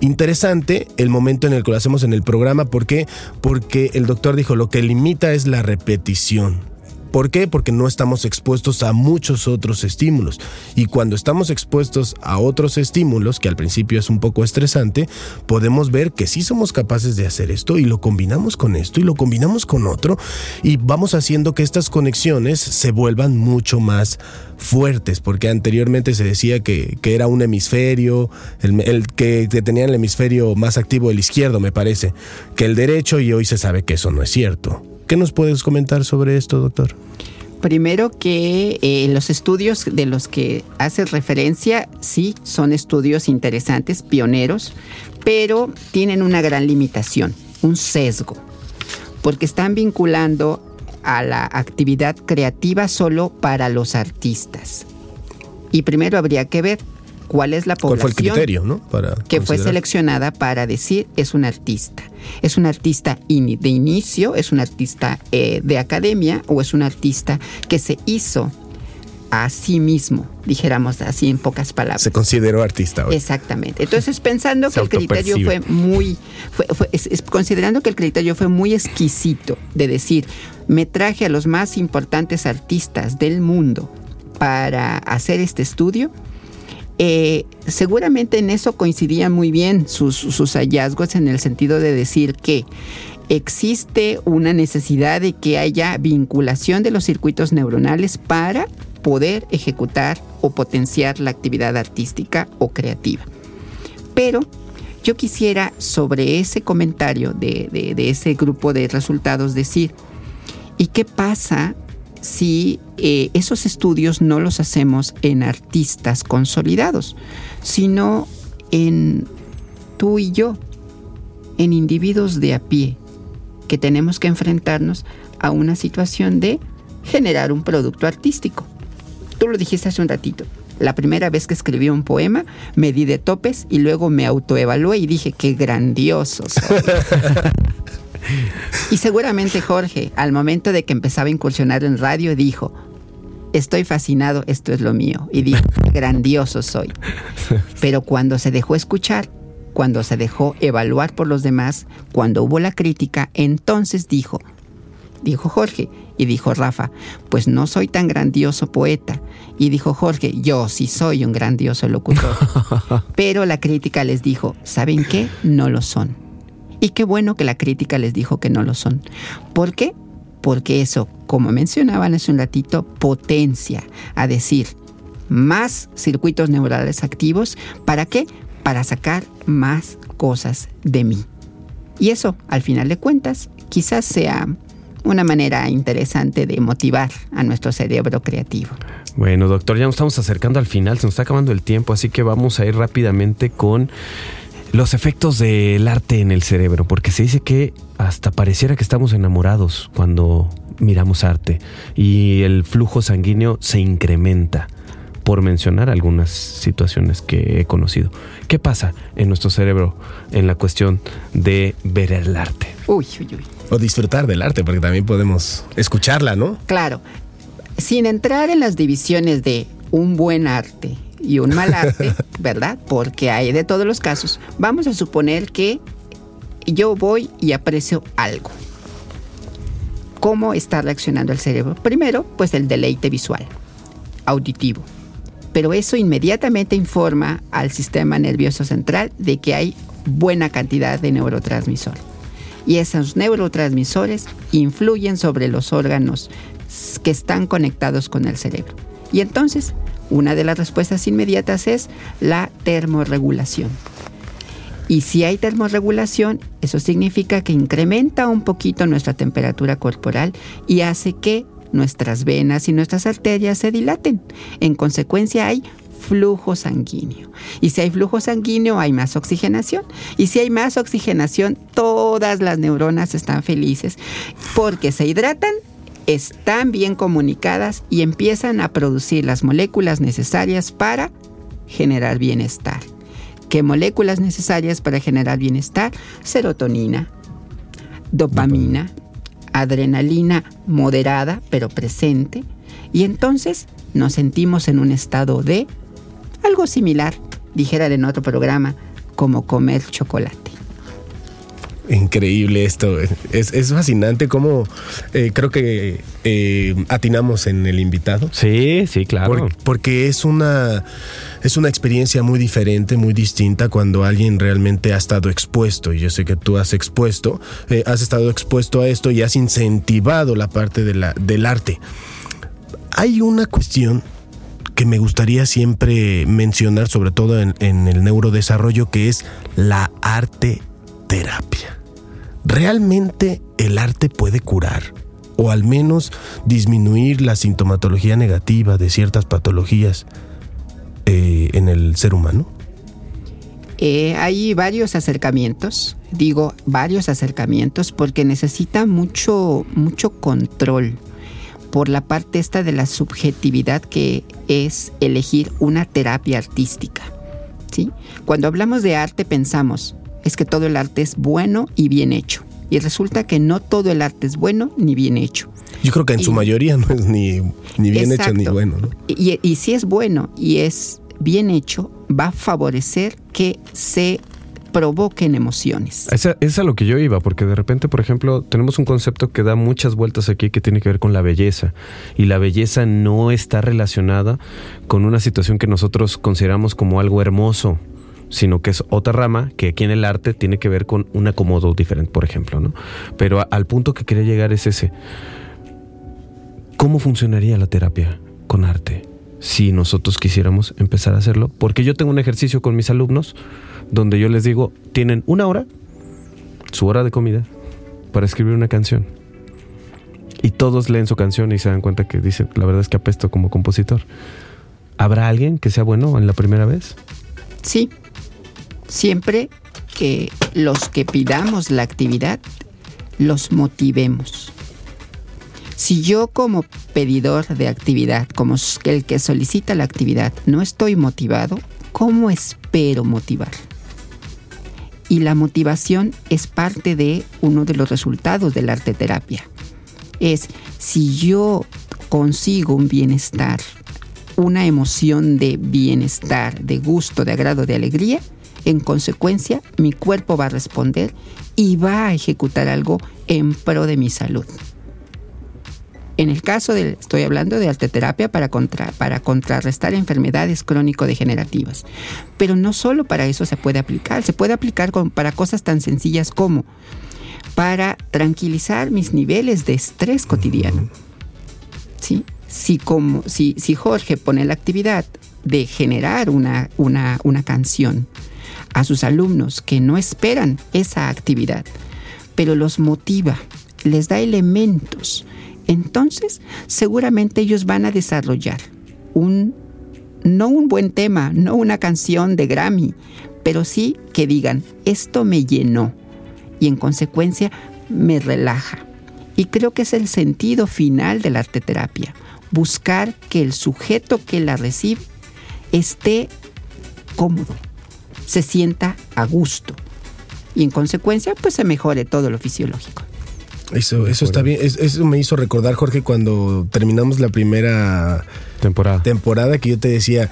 interesante el momento en el que lo hacemos en el programa. ¿Por qué? Porque el doctor dijo, lo que limita es la repetición. ¿Por qué? Porque no estamos expuestos a muchos otros estímulos. Y cuando estamos expuestos a otros estímulos, que al principio es un poco estresante, podemos ver que sí somos capaces de hacer esto y lo combinamos con esto y lo combinamos con otro y vamos haciendo que estas conexiones se vuelvan mucho más fuertes, porque anteriormente se decía que, que era un hemisferio, el, el que, que tenía el hemisferio más activo, el izquierdo, me parece, que el derecho, y hoy se sabe que eso no es cierto. ¿Qué nos puedes comentar sobre esto, doctor? Primero que eh, los estudios de los que haces referencia, sí, son estudios interesantes, pioneros, pero tienen una gran limitación, un sesgo, porque están vinculando a la actividad creativa solo para los artistas. Y primero habría que ver cuál es la población, ¿cuál fue el criterio, ¿no? para que considerar. Fue seleccionada para decir es un artista. ¿Es un artista in, de inicio? ¿Es un artista eh, de academia? ¿O es un artista que se hizo a sí mismo? Dijéramos así en pocas palabras. Se consideró artista hoy. Exactamente. Entonces, pensando que el criterio fue muy... Fue, fue, es, es, considerando que el criterio fue muy exquisito de decir, me traje a los más importantes artistas del mundo para hacer este estudio. Eh, seguramente en eso coincidían muy bien sus, sus hallazgos, en el sentido de decir que existe una necesidad de que haya vinculación de los circuitos neuronales para poder ejecutar o potenciar la actividad artística o creativa. Pero yo quisiera, sobre ese comentario de, de, de ese grupo de resultados, decir, ¿y qué pasa si eh, esos estudios no los hacemos en artistas consolidados, sino en tú y yo, en individuos de a pie, que tenemos que enfrentarnos a una situación de generar un producto artístico? Tú lo dijiste hace un ratito. La primera vez que escribí un poema, me di de topes y luego me autoevalué y dije, ¡qué grandioso soy! Y seguramente Jorge, al momento de que empezaba a incursionar en radio, dijo, estoy fascinado, esto es lo mío. Y dijo, grandioso soy. Pero cuando se dejó escuchar, cuando se dejó evaluar por los demás, cuando hubo la crítica, entonces dijo, dijo Jorge, y dijo Rafa, pues no soy tan grandioso poeta. Y dijo Jorge, yo sí soy un grandioso locutor. Pero la crítica les dijo, ¿saben qué? No lo son. Y qué bueno que la crítica les dijo que no lo son. ¿Por qué? Porque eso, como mencionaban hace un ratito, potencia a decir más circuitos neuronales activos. ¿Para qué? Para sacar más cosas de mí. Y eso, al final de cuentas, quizás sea una manera interesante de motivar a nuestro cerebro creativo. Bueno, doctor, ya nos estamos acercando al final, se nos está acabando el tiempo, así que vamos a ir rápidamente con los efectos del arte en el cerebro, porque se dice que hasta pareciera que estamos enamorados cuando miramos arte y el flujo sanguíneo se incrementa, por mencionar algunas situaciones que he conocido. ¿Qué pasa en nuestro cerebro en la cuestión de ver el arte? Uy, uy, uy. O disfrutar del arte, porque también podemos escucharla, ¿no? Claro. Sin entrar en las divisiones de un buen arte y un mal arte, ¿verdad? Porque hay de todos los casos. Vamos a suponer que yo voy y aprecio algo. ¿Cómo está reaccionando el cerebro? Primero, pues el deleite visual, auditivo. Pero eso inmediatamente informa al sistema nervioso central de que hay buena cantidad de neurotransmisor. Y esos neurotransmisores influyen sobre los órganos que están conectados con el cerebro. Y entonces, una de las respuestas inmediatas es la termorregulación. Y si hay termorregulación, eso significa que incrementa un poquito nuestra temperatura corporal y hace que nuestras venas y nuestras arterias se dilaten. En consecuencia, hay flujo sanguíneo. Y si hay flujo sanguíneo, hay más oxigenación. Y si hay más oxigenación, todas las neuronas están felices porque se hidratan, están bien comunicadas y empiezan a producir las moléculas necesarias para generar bienestar. ¿Qué moléculas necesarias para generar bienestar? Serotonina, dopamina, adrenalina moderada pero presente, y entonces nos sentimos en un estado de algo similar, dijeran en otro programa, como comer chocolate. Increíble esto, es, es fascinante cómo eh, creo que eh, atinamos en el invitado. Sí, sí, claro. Por, porque es una, es una experiencia muy diferente, muy distinta cuando alguien realmente ha estado expuesto, y yo sé que tú has expuesto, eh, has estado expuesto a esto y has incentivado la parte de la, del arte. Hay una cuestión que me gustaría siempre mencionar, sobre todo en, en el neurodesarrollo, que es la arte terapia. ¿Realmente el arte puede curar o al menos disminuir la sintomatología negativa de ciertas patologías eh, en el ser humano? Eh, hay varios acercamientos, digo varios acercamientos porque necesita mucho, mucho control por la parte esta de la subjetividad que es elegir una terapia artística, ¿sí? Cuando hablamos de arte pensamos es que todo el arte es bueno y bien hecho. Y resulta que no todo el arte es bueno ni bien hecho. Yo creo que en y, su mayoría no es ni, ni bien exacto, hecho ni bueno, ¿no? Y, y si es bueno y es bien hecho, va a favorecer que se provoquen emociones. Esa es a lo que yo iba, porque de repente, por ejemplo, tenemos un concepto que da muchas vueltas aquí que tiene que ver con la belleza. Y la belleza no está relacionada con una situación que nosotros consideramos como algo hermoso, sino que es otra rama que aquí en el arte tiene que ver con un acomodo diferente, por ejemplo, ¿no? Pero a, al punto que quería llegar es ese. ¿Cómo funcionaría la terapia con arte si nosotros quisiéramos empezar a hacerlo? Porque yo tengo un ejercicio con mis alumnos donde yo les digo, tienen una hora, su hora de comida, para escribir una canción. Y todos leen su canción y se dan cuenta que dicen, la verdad es que apesto como compositor. ¿Habrá alguien que sea bueno en la primera vez? Sí. Siempre que los que pidamos la actividad los motivemos. Si yo como pedidor de actividad, como el que solicita la actividad, no estoy motivado, ¿cómo espero motivar? Y la motivación es parte de uno de los resultados de la arteterapia. Es si yo consigo un bienestar, una emoción de bienestar, de gusto, de agrado, de alegría, en consecuencia, mi cuerpo va a responder y va a ejecutar algo en pro de mi salud. En el caso del, estoy hablando de arteterapia para, contra, para contrarrestar enfermedades crónico-degenerativas. Pero no solo para eso se puede aplicar, se puede aplicar con, para cosas tan sencillas como para tranquilizar mis niveles de estrés cotidiano. ¿Sí? Si, como, si, si Jorge pone la actividad de generar una, una, una canción a sus alumnos que no esperan esa actividad, pero los motiva les da elementos, entonces seguramente ellos van a desarrollar un, no un buen tema, no una canción de Grammy, pero sí que digan, esto me llenó y en consecuencia me relaja. Y creo que es el sentido final de la arteterapia, buscar que el sujeto que la recibe esté cómodo, se sienta a gusto y en consecuencia pues se mejore todo lo fisiológico. Eso, eso está bien. Eso me hizo recordar, Jorge, cuando terminamos la primera temporada, temporada que yo te decía,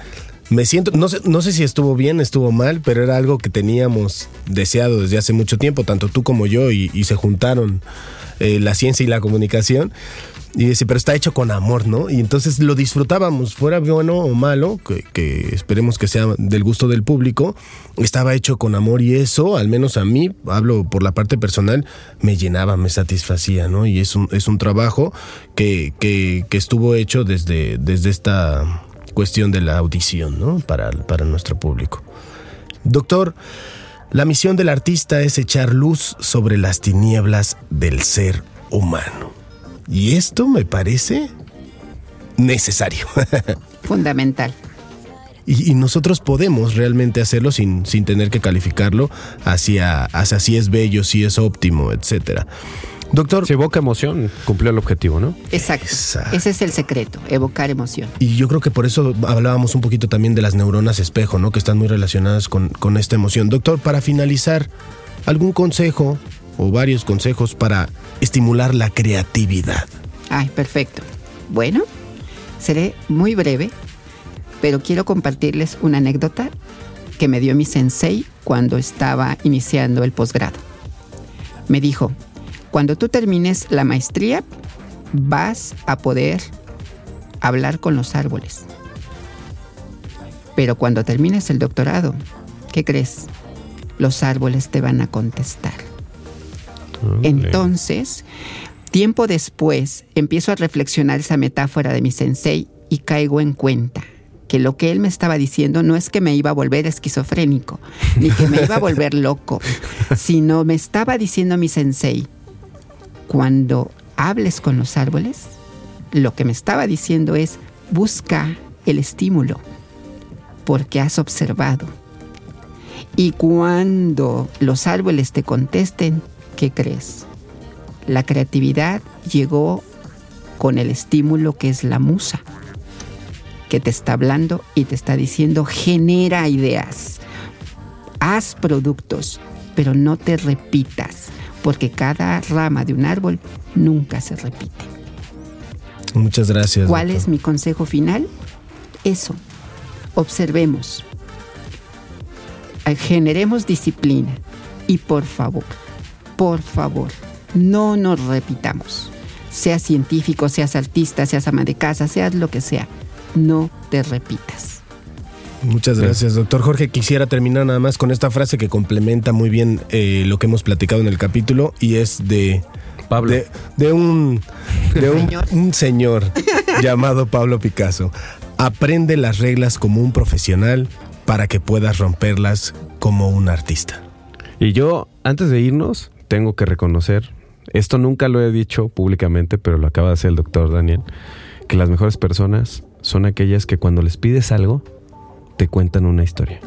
me siento, no sé, no sé si estuvo bien, estuvo mal, pero era algo que teníamos deseado desde hace mucho tiempo, tanto tú como yo, y, y se juntaron eh, la ciencia y la comunicación. Y dice, pero está hecho con amor, ¿no? Y entonces lo disfrutábamos, fuera bueno o malo, que, que esperemos que sea del gusto del público, estaba hecho con amor y eso, al menos a mí, hablo por la parte personal, me llenaba, me satisfacía, ¿no? Y es un, es un trabajo que, que, que estuvo hecho desde, desde esta cuestión de la audición, ¿no? Para, para nuestro público. Doctor, la misión del artista es echar luz sobre las tinieblas del ser humano. Y esto me parece necesario. Fundamental. Y, y nosotros podemos realmente hacerlo sin, sin tener que calificarlo hacia, hacia si es bello, si es óptimo, etcétera. Doctor. Se evoca emoción, cumplió el objetivo, ¿no? Exacto. Exacto. Ese es el secreto, evocar emoción. Y yo creo que por eso hablábamos un poquito también de las neuronas espejo, ¿no? Que están muy relacionadas con, con esta emoción. Doctor, para finalizar, ¿algún consejo o varios consejos para estimular la creatividad? Ay, perfecto. Bueno, seré muy breve, pero quiero compartirles una anécdota que me dio mi sensei cuando estaba iniciando el posgrado. Me dijo, cuando tú termines la maestría, vas a poder hablar con los árboles. Pero cuando termines el doctorado, ¿qué crees? Los árboles te van a contestar. Entonces, tiempo después, empiezo a reflexionar esa metáfora de mi sensei y caigo en cuenta que lo que él me estaba diciendo no es que me iba a volver esquizofrénico, ni que me iba a volver loco, sino me estaba diciendo mi sensei, cuando hables con los árboles, lo que me estaba diciendo es, busca el estímulo, porque has observado. Y cuando los árboles te contesten, ¿qué crees? La creatividad llegó con el estímulo que es la musa, que te está hablando y te está diciendo, genera ideas, haz productos, pero no te repitas, porque cada rama de un árbol nunca se repite. Muchas gracias. ¿Cuál doctor. es mi consejo final? Eso, observemos, generemos disciplina y por favor, Por favor, no nos repitamos. Seas científico, seas artista, seas ama de casa, seas lo que sea. No te repitas. Muchas gracias, doctor Jorge. Quisiera terminar nada más con esta frase que complementa muy bien eh, lo que hemos platicado en el capítulo y es de Pablo. De, de, un, de un, señor. un señor llamado Pablo Picasso. Aprende las reglas como un profesional para que puedas romperlas como un artista. Y yo, antes de irnos, tengo que reconocer, esto nunca lo he dicho públicamente, pero lo acaba de hacer el doctor Daniel, que las mejores personas son aquellas que cuando les pides algo, te cuentan una historia.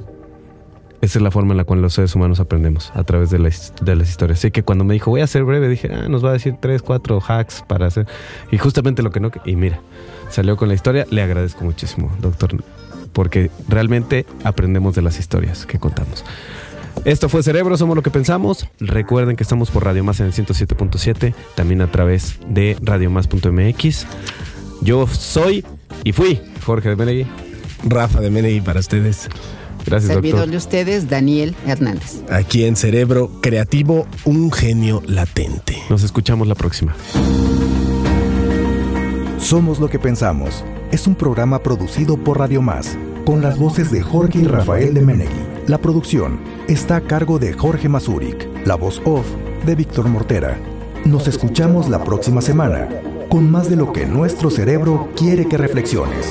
Esa es la forma en la cual los seres humanos aprendemos, a través de las, de las historias. Así que cuando me dijo, voy a ser breve, dije, ah, nos va a decir tres, cuatro hacks para hacer. Y justamente lo que no... Y mira, salió con la historia. Le agradezco muchísimo, doctor, porque realmente aprendemos de las historias que contamos. Esto fue Cerebro, somos lo que pensamos. Recuerden que estamos por Radio Más en el ciento siete punto siete, también a través de radio más punto m x. Yo soy y fui Jorge de Menegui. Rafa de Menegui para ustedes. Gracias, servidor doctor. De ustedes, Daniel Hernández. Aquí en Cerebro Creativo, un genio latente. Nos escuchamos la próxima. Somos lo que pensamos. Es un programa producido por Radio Más, con las voces de Jorge y Rafael de Menegui. La producción está a cargo de Jorge Mazurik, la voz off de Víctor Mortera. Nos escuchamos la próxima semana con más de lo que nuestro cerebro quiere que reflexiones.